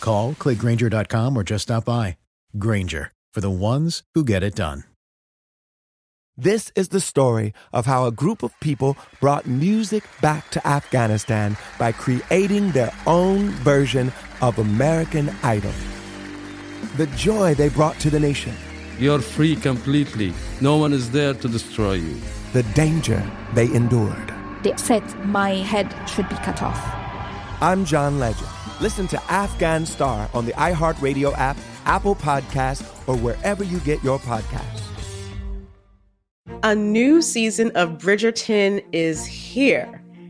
Call, click Grainger.com, or just stop by. Grainger, for the ones who get it done. This is the story of how a group of people brought music back to Afghanistan by creating their own version of American Idol. The joy they brought to the nation. You're free completely. No one is there to destroy you. The danger they endured. They said my head should be cut off. I'm John Legend. Listen to Afghan Star on the iHeartRadio app, Apple Podcasts, or wherever you get your podcasts. A new season of Bridgerton is here.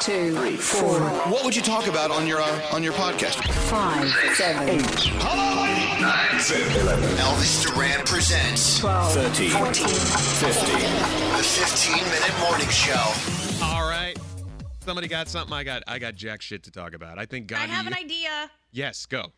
2, 3, 4. What would you talk about on your podcast? 5, 6, 7, 8. Hello, 9, 7, 11. Elvis Duran presents 12, 13, 14, 15. The 15-minute morning show. All right, somebody got something. I got jack shit to talk about. I think Gandhi, I have an idea. Yes, go.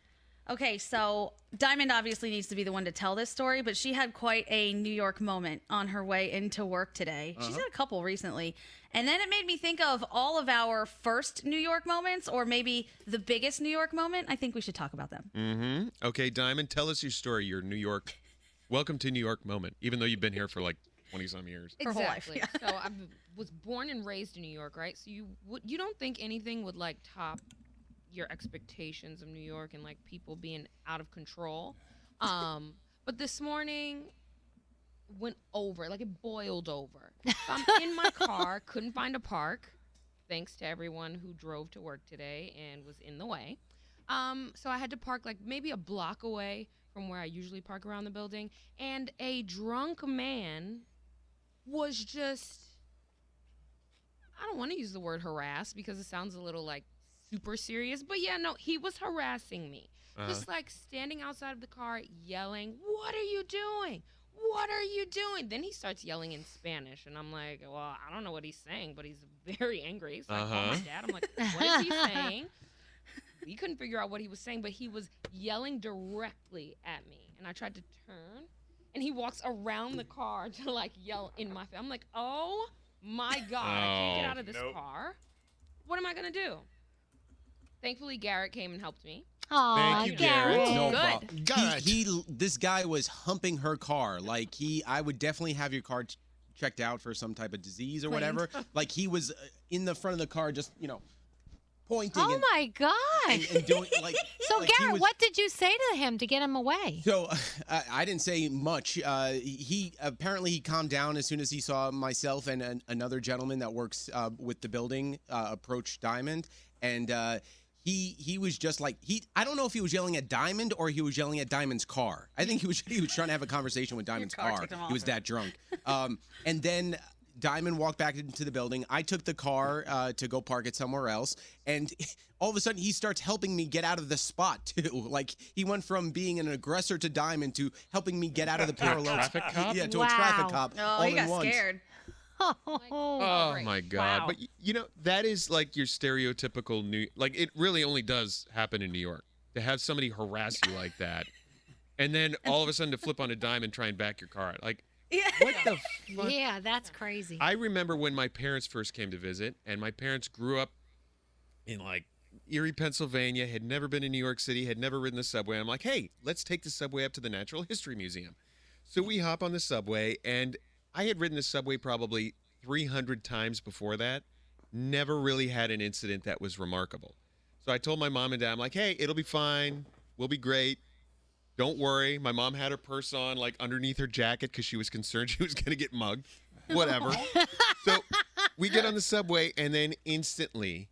Okay, so Diamond obviously needs to be the one to tell this story, but she had quite a New York moment on her way into work today. Uh-huh. She's had a couple recently. And then it made me think of all of our first New York moments, or maybe the biggest New York moment. I think we should talk about them. Mm-hmm. Okay, Diamond, tell us your story, your New York, welcome to New York moment, even though you've been here for like 20-some years. Exactly. Her whole life. Yeah. So I was born and raised in New York, right? So you don't think anything would like top your expectations of New York and like people being out of control. But this morning went over, like it boiled over. So I'm in my car, couldn't find a park, thanks to everyone who drove to work today and was in the way. So I had to park like maybe a block away from where I usually park around the building. And a drunk man was just, I don't want to use the word harass because it sounds a little like super serious, but yeah, no, he was harassing me. Uh-huh. Just like standing outside of the car yelling, "What are you doing? What are you doing?" Then he starts yelling in Spanish, and I'm like, well, I don't know what he's saying, but he's very angry. He's like, uh-huh. Oh, my dad. I'm like, what is he saying? We couldn't figure out what he was saying, but he was yelling directly at me, and I tried to turn, and he walks around the car to like yell in my face. I'm like, oh my God, I can't get out of this car. What am I going to do? Thankfully, Garrett came and helped me. Thank you, Garrett. No problem. Good. This guy was humping her car. Like, I would definitely have your car checked out for some type of disease or whatever. Like, he was in the front of the car just, you know, pointing. Oh, my God. And doing, like, so, like Garrett, what did you say to him to get him away? So, I didn't say much. He calmed down as soon as he saw myself and another gentleman that works with the building approach Diamond. And He was just like, I don't know if he was yelling at Diamond or he was yelling at Diamond's car. I think he was trying to have a conversation with Diamond's car. He was that drunk. And then Diamond walked back into the building. I took the car to go park it somewhere else. And all of a sudden, he starts helping me get out of the spot, too. Like, he went from being an aggressor to Diamond to helping me get out of the parallel. Traffic cop? Yeah, to a traffic cop. Oh, all he got scared. Oh my God. Wow. But you know, that is like your stereotypical like it really only does happen in New York to have somebody harass you like that. And then all of a sudden to flip on a dime and try and back your car. Like, what the fuck? Yeah, that's crazy. I remember when my parents first came to visit, and my parents grew up in like Erie, Pennsylvania, had never been in New York City, had never ridden the subway. I'm like, hey, let's take the subway up to the Natural History Museum. So we hop on the subway, and I had ridden the subway probably 300 times before that, never really had an incident that was remarkable. So I told my mom and dad, I'm like, hey, it'll be fine. We'll be great. Don't worry. My mom had her purse on, like, underneath her jacket because she was concerned she was going to get mugged. Whatever. So we get on the subway, and then instantly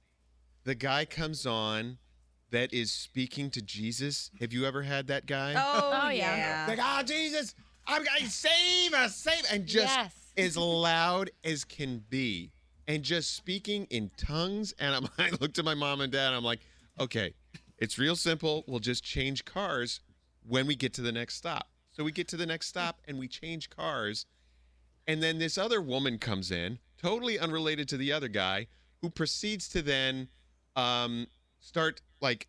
the guy comes on that is speaking to Jesus. Have you ever had that guy? Oh, yeah. Like, oh, Jesus. I'm going to save us, save us, and just as loud as can be, and just speaking in tongues. And I looked at my mom and dad, and I'm like, okay, it's real simple. We'll just change cars when we get to the next stop. So we get to the next stop, and we change cars. And then this other woman comes in, totally unrelated to the other guy, who proceeds to then start, like,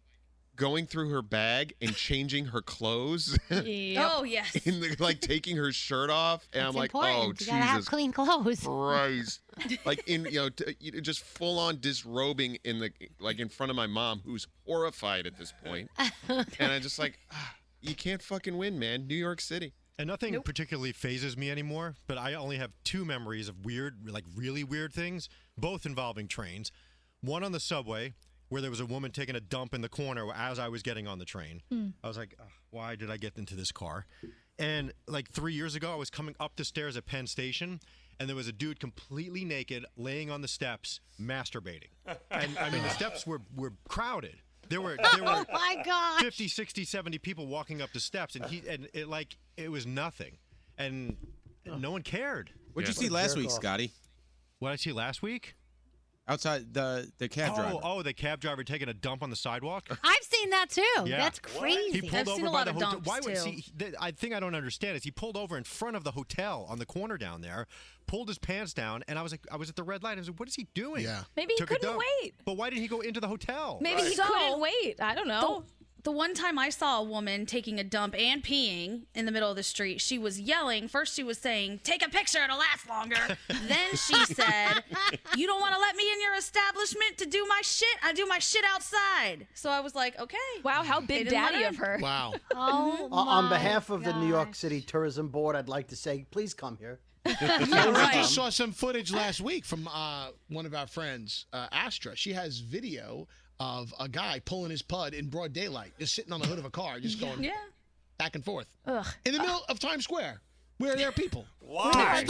going through her bag and changing her clothes. Yep. Oh, yes. Like, taking her shirt off. And it's important. Oh, Jesus. You gotta have clean clothes. Christ. Like, just full-on disrobing in the, like, in front of my mom, who's horrified at this point. And I'm just like, you can't fucking win, man. New York City. And nothing particularly phases me anymore, but I only have two memories of weird, like, really weird things, both involving trains. One on the subway, where there was a woman taking a dump in the corner as I was getting on the train. I was like, why did I get into this car? And like 3 years ago, I was coming up the stairs at Penn Station, and there was a dude completely naked laying on the steps masturbating. And I mean, the steps were crowded. There were oh my God, 50, 60, 70 people walking up the steps, and it was nothing. And no one cared. What'd you see last week, Scotty? What I see last week? Outside the cab driver. Oh, the cab driver taking a dump on the sidewalk. I've seen that too. Yeah. That's crazy. He pulled I've over seen a by lot the of hotel. Dumps Why too. Was he? I think I don't understand is he pulled over in front of the hotel on the corner down there, pulled his pants down, and I was like, I was at the red light. I was like, what is he doing? Yeah. Maybe he couldn't wait. But why did he go into the hotel? Maybe he couldn't wait. I don't know. The one time I saw a woman taking a dump and peeing in the middle of the street, she was yelling. First she was saying, take a picture, it'll last longer. Then she said, you don't want to let me in your establishment to do my shit? I do my shit outside. So I was like, okay. Wow, how big daddy of her. Wow. Oh my on behalf of the New York City Tourism Board, I'd like to say, please come here. Yeah, right. I just saw some footage last week from one of our friends, Astra. She has video of a guy pulling his pud in broad daylight, just sitting on the hood of a car, just going back and forth. Ugh. In the middle of Times Square, where there are people. Why?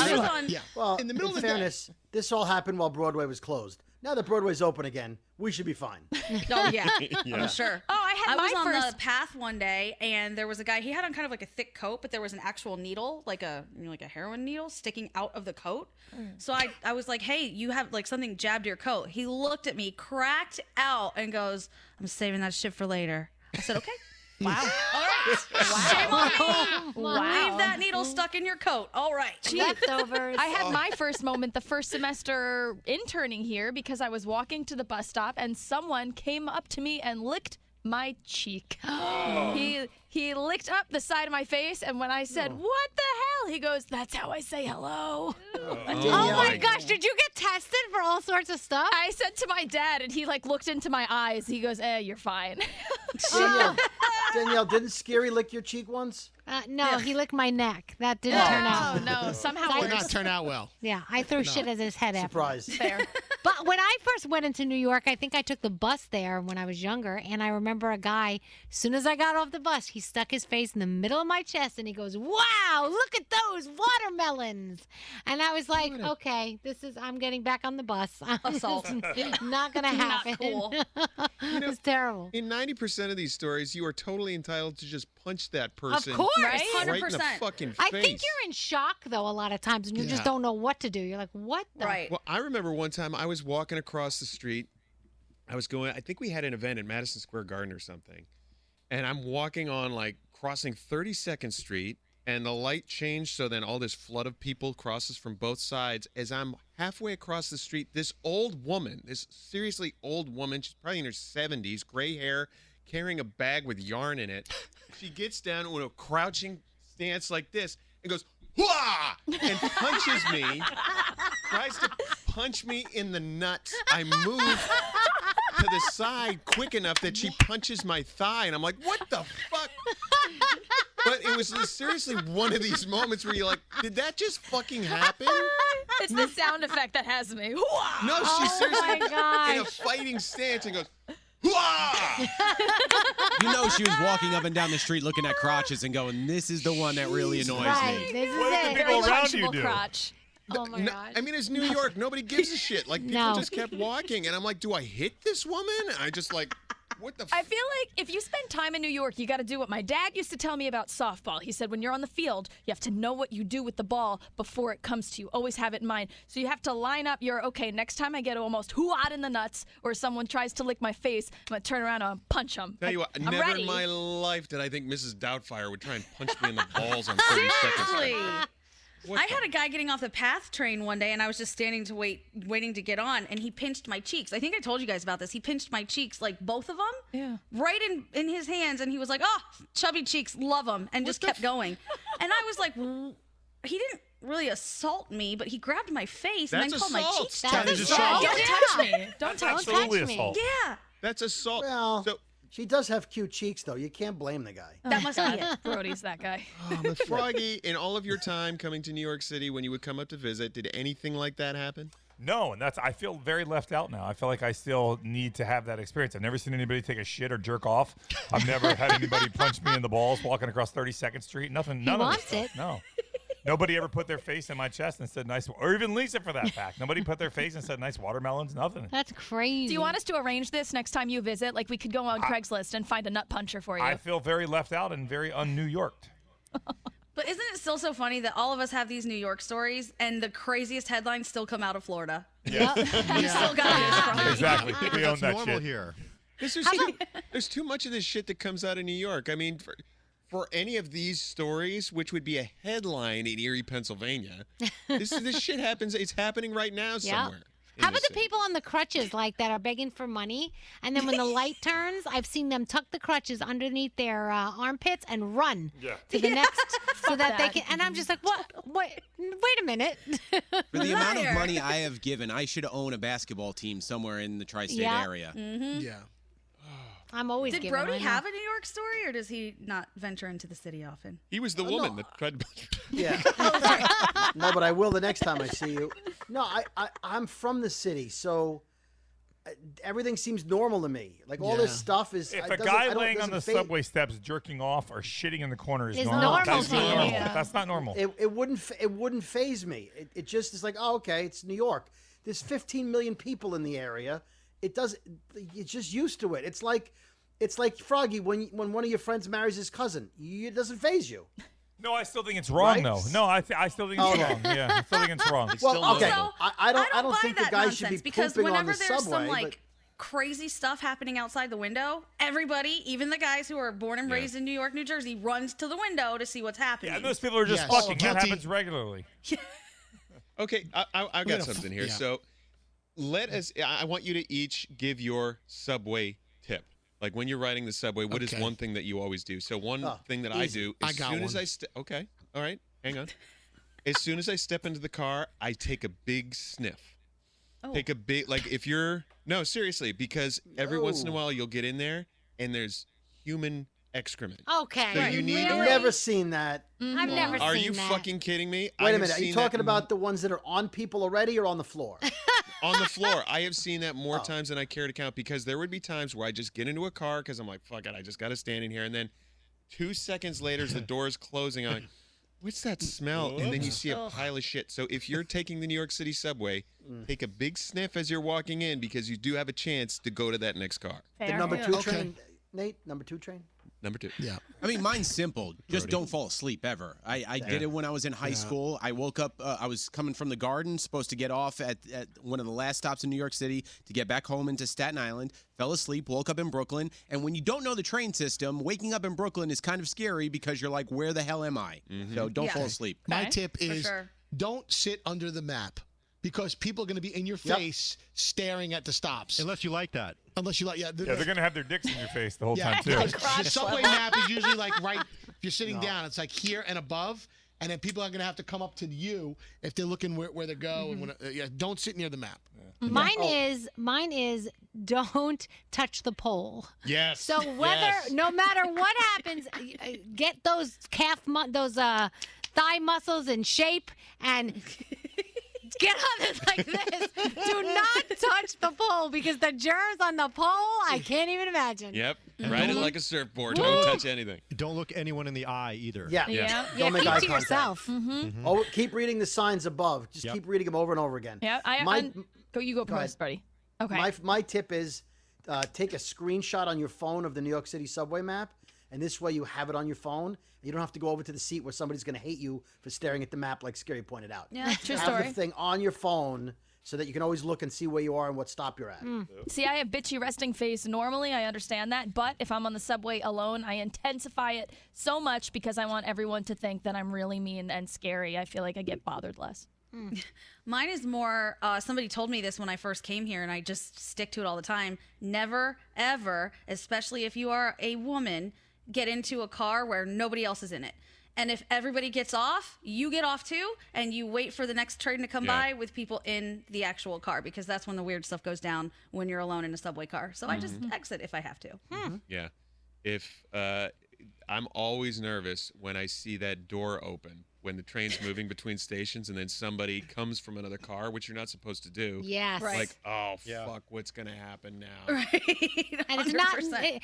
Yeah. Well, in the middle of the fairness, this all happened while Broadway was closed. Now that Broadway's open again, we should be fine. Oh, yeah. I'm sure. Oh, I was on the PATH one day, and there was a guy, he had on kind of like a thick coat, but there was an actual needle, like a heroin needle sticking out of the coat. So I was like, hey, you have like something jabbed your coat. He looked at me, cracked out, and goes, I'm saving that shit for later. I said, okay. Wow. All right. Wow. Shame on me. Wow. Leave that needle stuck in your coat. All right. Leftovers. I had my first moment the first semester interning here because I was walking to the bus stop and someone came up to me and licked my cheek. Oh. He licked up the side of my face, and when I said, what the hell? He goes, that's how I say hello. Oh my gosh, did you get tested for all sorts of stuff? I said to my dad, and he like looked into my eyes. He goes, you're fine. Danielle, didn't Scary lick your cheek once? No, he licked my neck. That didn't turn out. No, somehow it did not turn out well. Yeah, I threw shit at his head after. Surprise. Fair. But when I first went into New York, I think I took the bus there when I was younger, and I remember a guy, as soon as I got off the bus, he stuck his face in the middle of my chest, and he goes, wow, look at those watermelons. And I was like, okay, this is, I'm getting back on the bus. Assault. Not going to happen. Not cool. You know, it's terrible. In 90% of these stories, you are totally entitled to just punch that person. Of course. Right? 100%. Right in the fucking face. I think you're in shock, though, a lot of times, and you just don't know what to do. You're like, what the? Right. Well, I remember one time I was walking across the street. I was going, I think we had an event in Madison Square Garden or something. And I'm walking on, like, crossing 32nd Street, and the light changed, so then all this flood of people crosses from both sides. As I'm halfway across the street, this old woman, this seriously old woman, she's probably in her 70s, gray hair, carrying a bag with yarn in it. She gets down in a crouching stance like this and goes, wah! And punches me, tries to punch me in the nuts. I move to the side quick enough that she punches my thigh, and I'm like, what the fuck? But it was seriously one of these moments where you're like, did that just fucking happen? It's the sound effect that has me. Wah! No, she's seriously in a fighting stance and goes, wah! You know she was walking up and down the street looking at crotches and going, this is the one that really annoys me. What did the people around you do? Oh, my God. I mean, it's New York. Nobody gives a shit. Like, people just kept walking. And I'm like, do I hit this woman? And I just, like, what the f— I feel like if you spend time in New York, you got to do what my dad used to tell me about softball. He said, when you're on the field, you have to know what you do with the ball before it comes to you. Always have it in mind. So you have to line up your, okay, next time I get almost hoo-ah in the nuts or someone tries to lick my face, I'm going to turn around and punch them. Tell you what, never in my life did I think Mrs. Doubtfire would try and punch me in the balls on 30 seconds. Seriously. I had a guy getting off the PATH train one day, and I was just standing to waiting to get on, and he pinched my cheeks. I think I told you guys about this. He pinched my cheeks, like both of them, right in his hands, and he was like, oh, chubby cheeks, love them, and just kept going. And I was like, he didn't really assault me, but he grabbed my face and then pulled my cheeks down. That's assault. Don't touch me. Don't touch me. Absolutely assault. Yeah. That's assault. Well, so she does have cute cheeks, though. You can't blame the guy. That must be it. Brody's that guy. Oh, Froggy, in all of your time coming to New York City, when you would come up to visit, did anything like that happen? No, and that's, I feel very left out now. I feel like I still need to have that experience. I've never seen anybody take a shit or jerk off. I've never had anybody punch me in the balls walking across 32nd Street. Nothing. None of this. No. Nobody ever put their face in my chest and said nice, or even Lisa for that fact. Nobody put their face and said nice watermelons, nothing. That's crazy. Do you want us to arrange this next time you visit? Like we could go on Craigslist and find a nut puncher for you. I feel very left out and very un-New Yorked. But isn't it still so funny that all of us have these New York stories and the craziest headlines still come out of Florida? Yeah. Yep. You still got it. Exactly. We own that shit. Here. There's too much of this shit that comes out of New York. I mean, for any of these stories, which would be a headline in Erie, Pennsylvania, this shit happens. It's happening right now somewhere. How about the people on the crutches like that are begging for money, and then when the light turns, I've seen them tuck the crutches underneath their armpits and run to the next, so that they can. And I'm just like, what? Wait a minute. For the amount of money I have given, I should own a basketball team somewhere in the tri-state area. Mm-hmm. Yeah. I'm always Did Brody have a New York story, or does he not venture into the city often? He was the woman that tried to... Yeah. No, but I will the next time I see you. No, I'm from the city, so everything seems normal to me. Like, all this stuff is... If a guy laying on the subway steps jerking off or shitting in the corner is normal. That's not normal. Yeah. That's not normal. It wouldn't faze me. It just is like, oh, okay, it's New York. There's 15 million people in the area. It doesn't. You're just used to it. It's like Froggy when one of your friends marries his cousin. It doesn't faze you. No, I still think it's wrong though. No, I still think it's wrong. Yeah, I still think it's wrong. Well, okay. I don't think the guy should be pooping on the subway. Because whenever there's some like crazy stuff happening outside the window, everybody, even the guys who are born and raised in New York, New Jersey, runs to the window to see what's happening. Yeah, and those people are just fucking. That happens regularly. Okay, I've got something here. So. Let us. I want you to each give your subway tip. Like when you're riding the subway, what is one thing that you always do? So one thing that easy. I do as soon as I okay, all right, hang on. As soon as I step into the car, I take a big sniff. Oh. Take a big if you're seriously, because every once in a while you'll get in there and there's human excrement. Okay. So you need I've never seen that. Mm-hmm. I've never seen that. Are you fucking kidding me? Wait a minute. Are you talking about the ones that are on people already or on the floor? on the floor. I have seen that more times than I care to count, because there would be times where I just get into a car because I'm like, fuck it, I just got to stand in here. And then 2 seconds later, the door is closing on. What's that smell? Whoops. And then you see a pile of shit. So if you're taking the New York City subway, take a big sniff as you're walking in, because you do have a chance to go to that next car. Fair. The number two train, Nate, number two train? Number two. Yeah. I mean, mine's simple. Just don't fall asleep ever. I did it when I was in high school. I woke up, I was coming from the Garden, supposed to get off at one of the last stops in New York City to get back home into Staten Island. Fell asleep, woke up in Brooklyn. And when you don't know the train system, waking up in Brooklyn is kind of scary, because you're like, where the hell am I? So don't fall asleep. Okay. My tip is don't sit under the map, because people are going to be in your face staring at the stops. Unless you like that. Unless you like, they're going to have their dicks in your face the whole time, too. The subway map is usually like right, if you're sitting down, it's like here and above, and then people are going to have to come up to you if they're looking where they go. And when, don't sit near the map. Yeah. Mine is don't touch the pole. Yes. So no matter what happens, get those thigh muscles in shape and... Get on this like this. Do not touch the pole, because the germs on the pole, I can't even imagine. Yep. And ride it like a surfboard. Woo! Don't touch anything. Don't look anyone in the eye either. Yeah. Don't make eye contact. Keep to yourself. Oh, keep reading the signs above. Just keep reading them over and over again. Yeah. You go first, buddy. Okay. My tip is take a screenshot on your phone of the New York City subway map. And this way you have it on your phone. You don't have to go over to the seat where somebody's going to hate you for staring at the map, like Scary pointed out. Yeah, true story. Have the thing on your phone so that you can always look and see where you are and what stop you're at. Mm. See, I have bitchy resting face normally. I understand that. But if I'm on the subway alone, I intensify it so much because I want everyone to think that I'm really mean and scary. I feel like I get bothered less. Mm. Mine is more, somebody told me this when I first came here, and I just stick to it all the time. Never, ever, especially if you are a woman, get into a car where nobody else is in it. And if everybody gets off, you get off too, and you wait for the next train to come by with people in the actual car, because that's when the weird stuff goes down when you're alone in a subway car. So I just exit if I have to. Yeah. If I'm always nervous when I see that door open when the train's moving between stations and then somebody comes from another car, which you're not supposed to do. Yes. Right. Like, fuck, what's going to happen now? Right. And it's not, I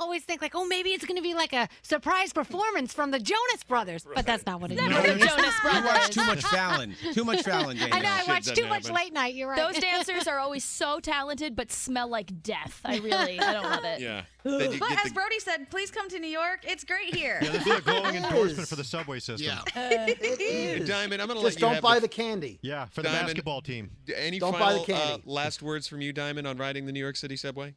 always think like, oh, maybe it's going to be like a surprise performance from the Jonas Brothers. Right. But that's not what it is. No, the Jonas Brothers. You watch too much Fallon. Too much Fallon. I know, I watch too much Late Night. You're right. Those dancers are always so talented, but smell like death. I don't love it. Yeah. But as Brody said, please come to New York. It's great here. Yeah, this is a glowing endorsement for the subway system. Yeah. It is. Diamond, I'm going to let you don't buy the candy. Yeah, for Diamond, the basketball team. Any don't final buy the candy. Last words from you, Diamond, on riding the New York City subway?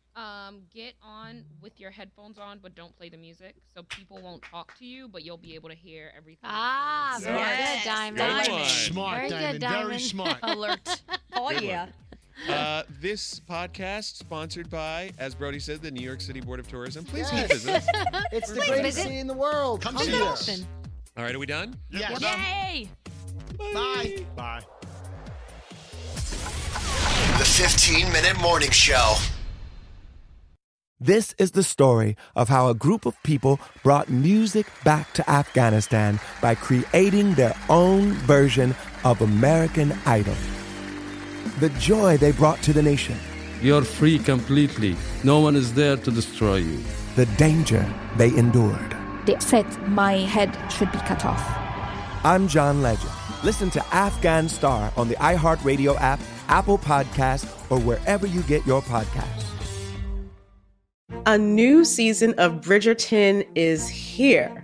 Get on with your headphones on, but don't play the music, so people won't talk to you, but you'll be able to hear everything. Ah, very good, Diamond. Smart, Diamond. Very smart. Alert. Oh, yeah. This podcast sponsored by, as Brody said, the New York City Board of Tourism. Please visit us. It's the greatest city in the world. Come see us. All right, are we done? Yes. We're done. Yay! Bye. Bye. The 15-Minute Morning Show. This is the story of how a group of people brought music back to Afghanistan by creating their own version of American Idol. The joy they brought to the nation. You're free completely. No one is there to destroy you. The danger they endured. They said my head should be cut off. I'm John Legend. Listen to Afghan Star on the iHeartRadio app, Apple Podcasts, or wherever you get your podcasts. A new season of Bridgerton is here.